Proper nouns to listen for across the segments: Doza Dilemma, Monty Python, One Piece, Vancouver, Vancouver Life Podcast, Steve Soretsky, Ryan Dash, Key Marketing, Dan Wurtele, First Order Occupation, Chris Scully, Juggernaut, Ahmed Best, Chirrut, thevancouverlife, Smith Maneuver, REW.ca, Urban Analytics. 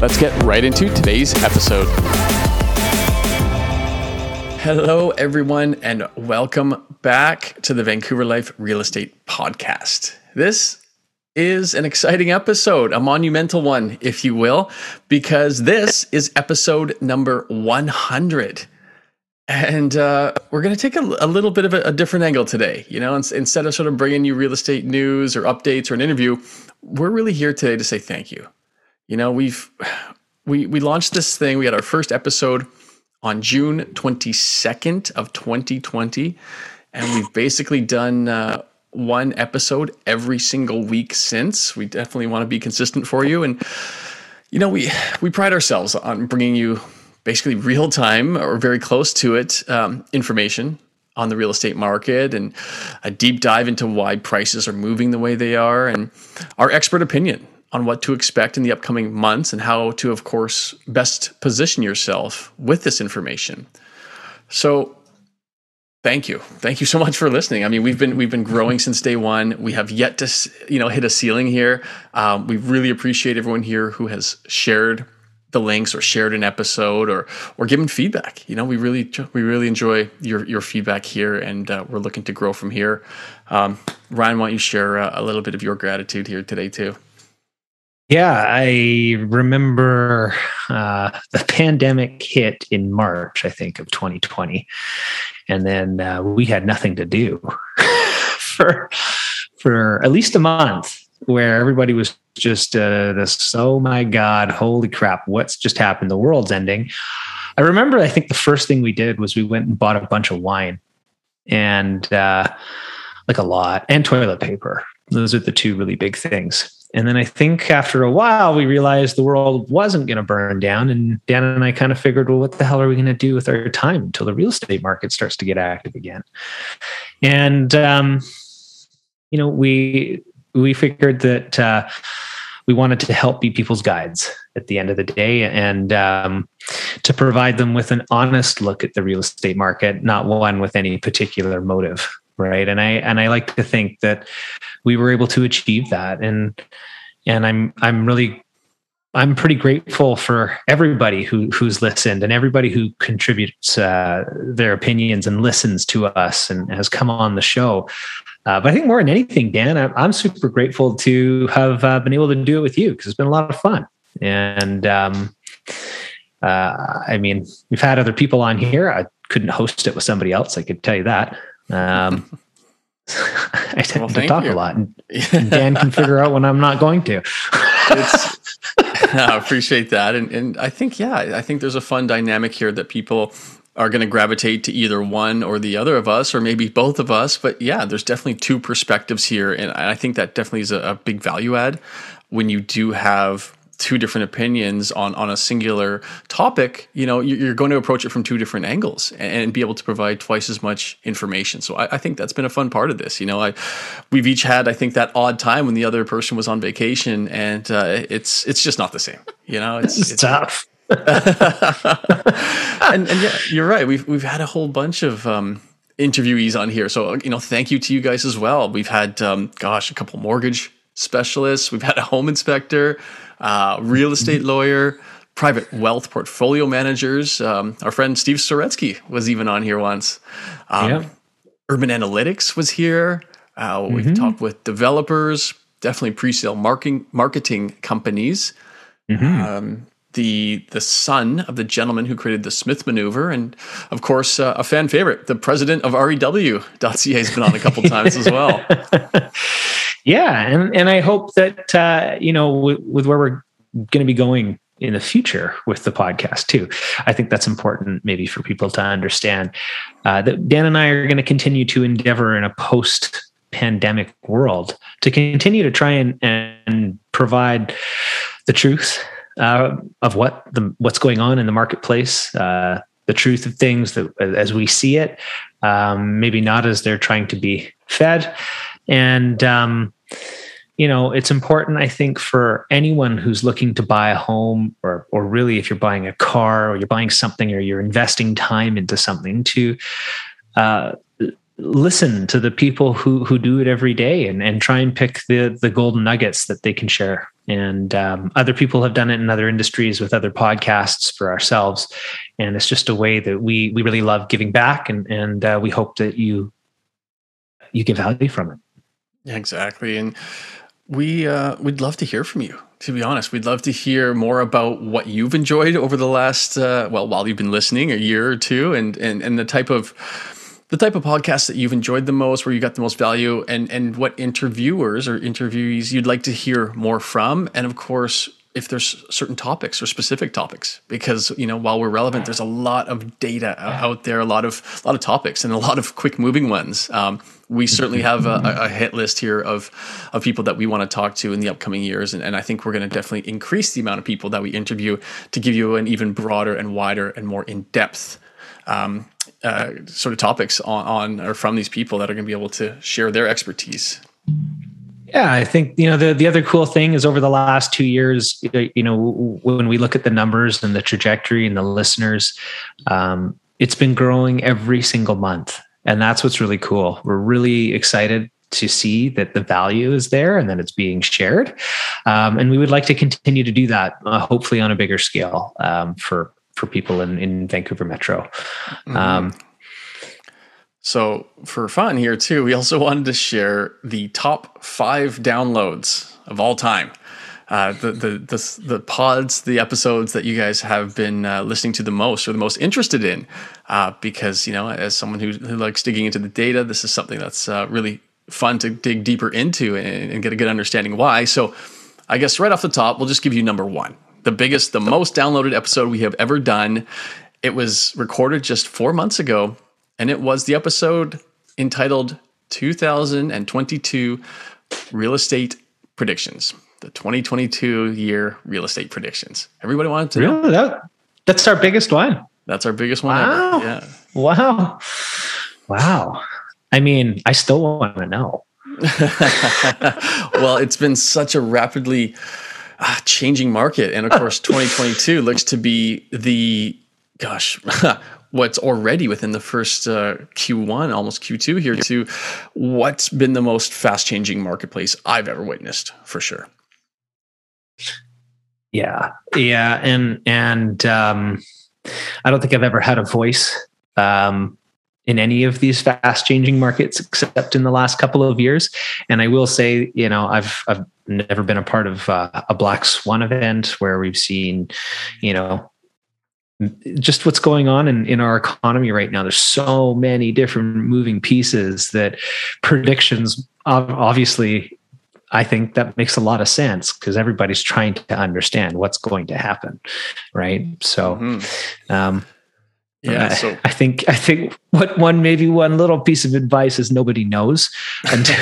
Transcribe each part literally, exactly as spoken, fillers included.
Let's get right into today's episode. Hello, everyone, and welcome back to the Vancouver Life Real Estate Podcast. This is an exciting episode, a monumental one, if you will, because this is episode number one hundred. And uh, we're going to take a, a little bit of a, a different angle today. You know, instead of sort of bringing you real estate news or updates or an interview, we're really here today to say thank you. You know, we've we we launched this thing. We had our first episode on June twenty-second of twenty twenty, and we've basically done uh, one episode every single week since. We definitely want to be consistent for you, and you know, we we pride ourselves on bringing you basically real-time or very close to it um, information on the real estate market and a deep dive into why prices are moving the way they are and our expert opinion on what to expect in the upcoming months and how to, of course, best position yourself with this information. So thank you. Thank you so much for listening. I mean, we've been we've been growing since day one. We have yet to, you know, hit a ceiling here. Um, we really appreciate everyone here who has shared the links or shared an episode or or given feedback. You know, we really we really enjoy your your feedback here, and uh, we're looking to grow from here. Um, Ryan, why don't you share uh, a little bit of your gratitude here today too? Yeah, I remember uh, the pandemic hit in March, I think, of twenty twenty, and then uh, we had nothing to do for for at least a month, where everybody was just uh, this, oh my God, holy crap, what's just happened? The world's ending. I remember, I think the first thing we did was we went and bought a bunch of wine, and uh, like a lot, and toilet paper. Those are the two really big things. And then I think after a while, we realized the world wasn't going to burn down. And Dan and I kind of figured, well, what the hell are we going to do with our time until the real estate market starts to get active again? And, um, you know, we we figured that uh, we wanted to help be people's guides at the end of the day, and um, to provide them with an honest look at the real estate market, not one with any particular motive. Right. And I, and I like to think that we were able to achieve that. And, and I'm, I'm really, I'm pretty grateful for everybody who who's listened and everybody who contributes uh, their opinions and listens to us and has come on the show. Uh, but I think more than anything, Dan, I'm, I'm super grateful to have uh, been able to do it with you, because it's been a lot of fun. And um, uh, I mean, we've had other people on here. I couldn't host it with somebody else. I could tell you that. Um, I tend well, to talk you. a lot, and, and Dan can figure out when I'm not going to. it's, I appreciate that. And, and I think, yeah, I think there's a fun dynamic here that people are going to gravitate to either one or the other of us, or maybe both of us. But yeah, there's definitely two perspectives here. And I think that definitely is a, a big value add when you do have two different opinions on, on a singular topic. You know, you're going to approach it from two different angles and be able to provide twice as much information. So I, I think that's been a fun part of this. You know, I, we've each had, I think, that odd time when the other person was on vacation, and uh, it's, it's just not the same, you know, it's, it's tough. and, and yeah, you're right. We've, we've had a whole bunch of, um, interviewees on here. So, you know, thank you to you guys as well. We've had, um, gosh, a couple mortgage specialists. We've had a home inspector, uh, real estate lawyer, private wealth portfolio managers. Um, our friend Steve Soretsky was even on here once. Um, yeah. Urban Analytics was here. Uh, we've mm-hmm. talked with developers, definitely pre-sale marketing, marketing companies. Mm-hmm. Um, the the son of the gentleman who created the Smith Maneuver, and of course, uh, a fan favorite, the president of R E W dot C A has been on a couple times as well. Yeah, and, and I hope that, uh, you know, w- with where we're going to be going in the future with the podcast too, I think that's important maybe for people to understand uh, that Dan and I are going to continue to endeavor in a post-pandemic world to continue to try and, and provide the truth, uh, of what the, what's going on in the marketplace, uh, the truth of things that, as we see it, um, maybe not as they're trying to be fed. And, um, you know, it's important, I think, for anyone who's looking to buy a home, or or really if you're buying a car or you're buying something or you're investing time into something, to uh, listen to the people who who do it every day and, and try and pick the the golden nuggets that they can share. And um, other people have done it in other industries with other podcasts for ourselves. And it's just a way that we we really love giving back, and, and uh, we hope that you you get value from it. Yeah, exactly. And We, uh, we'd love to hear from you, to be honest. We'd love to hear more about what you've enjoyed over the last, uh, well, while you've been listening, a year or two, and, and, and the type of, the type of podcasts that you've enjoyed the most, where you got the most value, and, and what interviewers or interviewees you'd like to hear more from. And of course, if there's certain topics or specific topics, because, you know, while we're relevant, there's a lot of data out there, a lot of, a lot of topics and a lot of quick moving ones. Um, we certainly have a, a hit list here of, of people that we want to talk to in the upcoming years. And, and I think we're going to definitely increase the amount of people that we interview to give you an even broader and wider and more in-depth um, uh, sort of topics on, on or from these people that are going to be able to share their expertise. Yeah, I think, you know, the, the other cool thing is, over the last two years, you know, when we look at the numbers and the trajectory and the listeners, um, it's been growing every single month. And that's what's really cool. We're really excited to see that the value is there and that it's being shared. Um, and we would like to continue to do that, uh, hopefully on a bigger scale, um, for, for people in, in Vancouver Metro. Mm-hmm. Um, So for fun here too, we also wanted to share the top five downloads of all time. Uh, the, the, the, the pods, the episodes that you guys have been uh, listening to the most, or the most interested in, uh, because, you know, as someone who, who likes digging into the data, this is something that's uh, really fun to dig deeper into and, and get a good understanding why. So I guess right off the top, we'll just give you number one, the biggest, the most downloaded episode we have ever done. It was recorded just four months ago. And it was the episode entitled two thousand twenty-two Real Estate Predictions, the twenty twenty-two year real estate predictions. Everybody wanted to really? know. That, that's our biggest one. That's our biggest one. Wow. Ever. Yeah. Wow. Wow. I mean, I still want to know. Well, it's been such a rapidly uh, changing market. And of course, twenty twenty-two looks to be the, gosh, what's already within the first uh, Q one, almost Q two here too, what's been the most fast-changing marketplace I've ever witnessed, for sure. Yeah, yeah, and and um, I don't think I've ever had a voice um, in any of these fast-changing markets except in the last couple of years. And I will say, you know, I've I've never been a part of uh, a Black Swan event where we've seen, you know, just what's going on in, in our economy right now. There's so many different moving pieces that predictions, obviously, I think that makes a lot of sense because everybody's trying to understand what's going to happen. Right. So, mm-hmm. um, yeah, I, so. I think, I think what one, maybe one little piece of advice is nobody knows until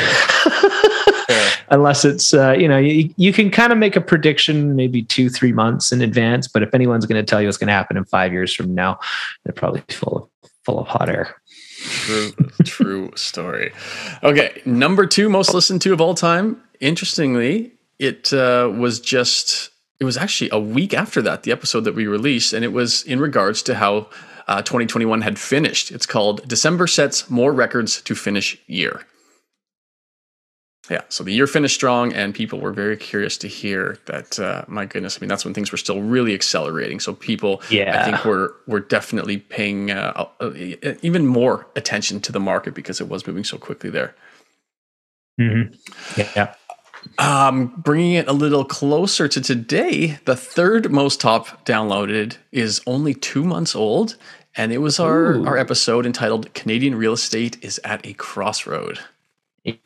unless it's, uh, you know, you, you can kind of make a prediction maybe two, three months in advance. But if anyone's going to tell you what's going to happen in five years from now, they're probably full of, full of hot air. True, true story. Okay. Number two, most listened to of all time. Interestingly, it uh, was just, it was actually a week after that, the episode that we released. And it was in regards to how uh, twenty twenty-one had finished. It's called December Sets More Records to Finish Year. Yeah, so the year finished strong, and people were very curious to hear that. Uh, my goodness, I mean, that's when things were still really accelerating. So people, yeah. I think, were were definitely paying uh, uh, even more attention to the market because it was moving so quickly there. Mm-hmm. Yeah, um, bringing it a little closer to today, the third most top downloaded is only two months old, and it was our Ooh. our episode entitled "Canadian Real Estate is at a Crossroad."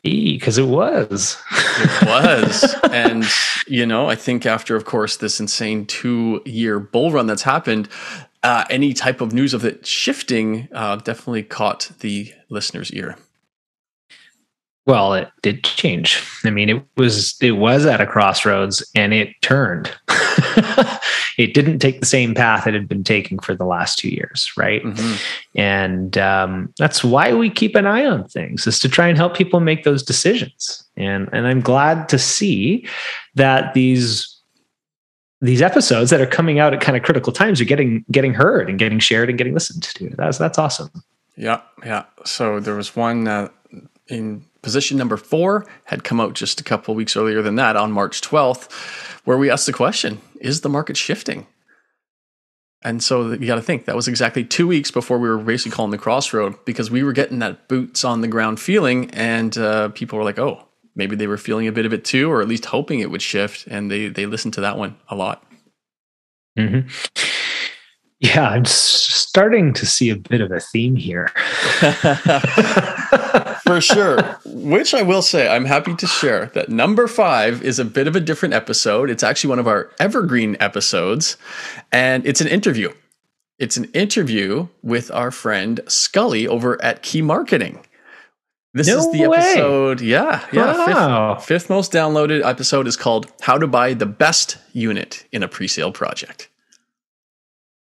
Because it was. It was. And, you know, I think after, of course, this insane two-year bull run that's happened, uh, any type of news of it shifting uh, definitely caught the listener's ear. Well, it did change. I mean, it was it was at a crossroads, and it turned. It didn't take the same path it had been taking for the last two years. Right. Mm-hmm. And um, that's why we keep an eye on things, is to try and help people make those decisions. And, and I'm glad to see that these, these episodes that are coming out at kind of critical times are getting, getting heard and getting shared and getting listened to. That's, that's awesome. Yeah. Yeah. So there was one uh, in position number four had come out just a couple of weeks earlier than that on March twelfth, where we asked the question, is the market shifting? And so you got to think, that was exactly two weeks before we were basically calling the crossroad, because we were getting that boots on the ground feeling, and uh, people were like, oh, maybe they were feeling a bit of it too, or at least hoping it would shift. And they, they listened to that one a lot. Mm-hmm. Yeah, I'm starting to see a bit of a theme here. For sure. Which I will say, I'm happy to share that number five is a bit of a different episode. It's actually one of our evergreen episodes, and it's an interview. It's an interview with our friend Scully over at Key Marketing. This no is the way. episode. Yeah. yeah. Wow. Fifth, fifth most downloaded episode is called How to Buy the Best Unit in a Pre-Sale Project.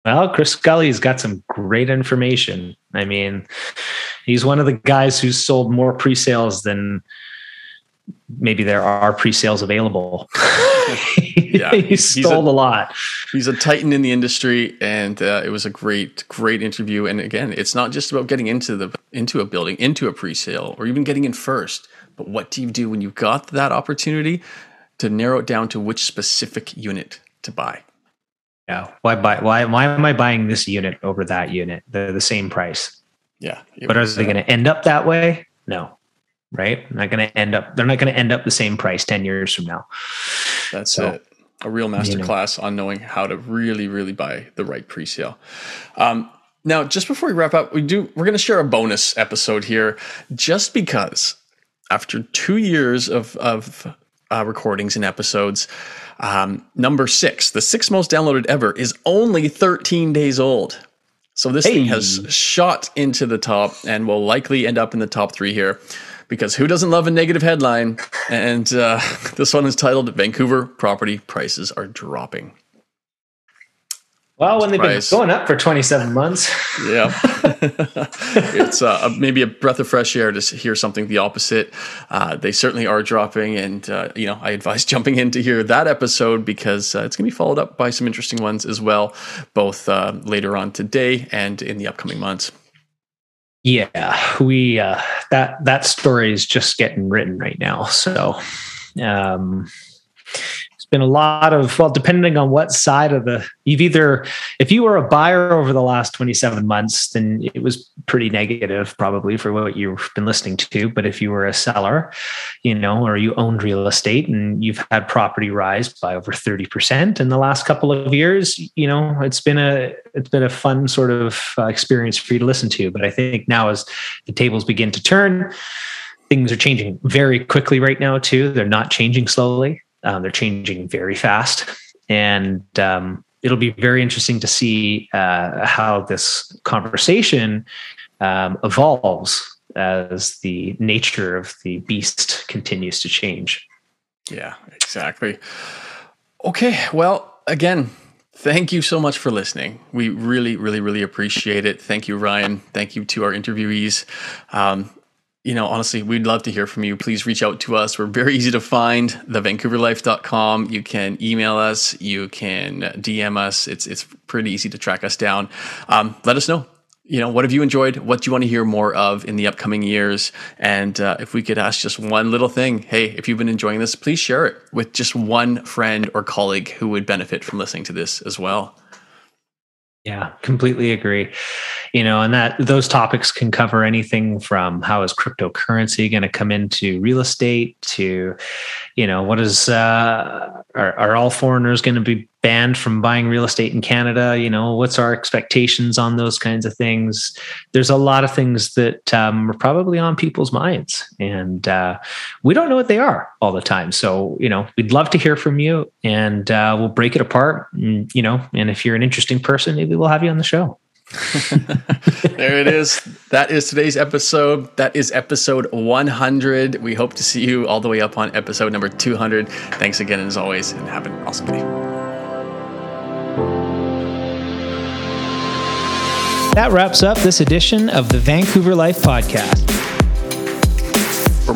Well, Chris Scully's got some great information. I mean, he's one of the guys who's sold more pre-sales than maybe there are pre-sales available. Yeah, he sold a, a lot. He's a titan in the industry, and uh, it was a great, great interview. And again, it's not just about getting into the into a building, into a pre-sale, or even getting in first. But what do you do when you've got that opportunity to narrow it down to which specific unit to buy? Yeah. Why buy? Why? Why am I buying this unit over that unit? They're the same price. Yeah. But are they going to end up that way? No. Right. Not going to end up. They're not going to end up the same price ten years from now. That's so, it. A real masterclass on knowing how to really, really buy the right pre-sale. Um, now, just before we wrap up, we do. We're going to share a bonus episode here, just because after two years of of. Uh, recordings and episodes. Um, number six, the sixth most downloaded ever, is only thirteen days old. So this hey. thing has shot into the top and will likely end up in the top three here, because who doesn't love a negative headline? And uh, this one is titled Vancouver Property Prices Are Dropping. Well, when they've been going up for twenty-seven months. Yeah. It's uh, maybe a breath of fresh air to hear something the opposite. Uh, they certainly are dropping. And, uh, you know, I advise jumping in to hear that episode, because uh, it's going to be followed up by some interesting ones as well, both uh, later on today and in the upcoming months. Yeah, we uh, that that story is just getting written right now. So, um been a lot of, well, depending on what side of the, you've either, if you were a buyer over the last twenty-seven months, then it was pretty negative probably for what you've been listening to. But if you were a seller, you know, or you owned real estate and you've had property rise by over thirty percent in the last couple of years, you know, it's been a, it's been a fun sort of uh, experience for you to listen to. But I think now as the tables begin to turn, things are changing very quickly right now too. They're not changing slowly. Um, they're changing very fast, and um, it'll be very interesting to see uh, how this conversation um, evolves as the nature of the beast continues to change. Yeah, exactly. Okay. Well, again, thank you so much for listening. We really, really, really appreciate it. Thank you, Ryan. Thank you to our interviewees. Um, You know, honestly, we'd love to hear from you. Please reach out to us. We're very easy to find, the vancouver life dot com. You can email us. You can D M us. It's it's pretty easy to track us down. Um, let us know. You know, what have you enjoyed? What do you want to hear more of in the upcoming years? And uh, if we could ask just one little thing, hey, if you've been enjoying this, please share it with just one friend or colleague who would benefit from listening to this as well. Yeah, completely agree. You know, and that those topics can cover anything from how is cryptocurrency going to come into real estate to, you know, what is, uh, are, are all foreigners going to be banned from buying real estate in Canada? You know, what's our expectations on those kinds of things? There's a lot of things that um, are probably on people's minds, and uh, we don't know what they are all the time. So, you know, we'd love to hear from you, and uh, we'll break it apart, and, you know, and if you're an interesting person, maybe we'll have you on the show. There it is. That is today's episode. That is episode one hundred. We hope to see you all the way up on episode number two hundred. Thanks again, as always, and have an awesome day. That wraps up this edition of the Vancouver Life Podcast. For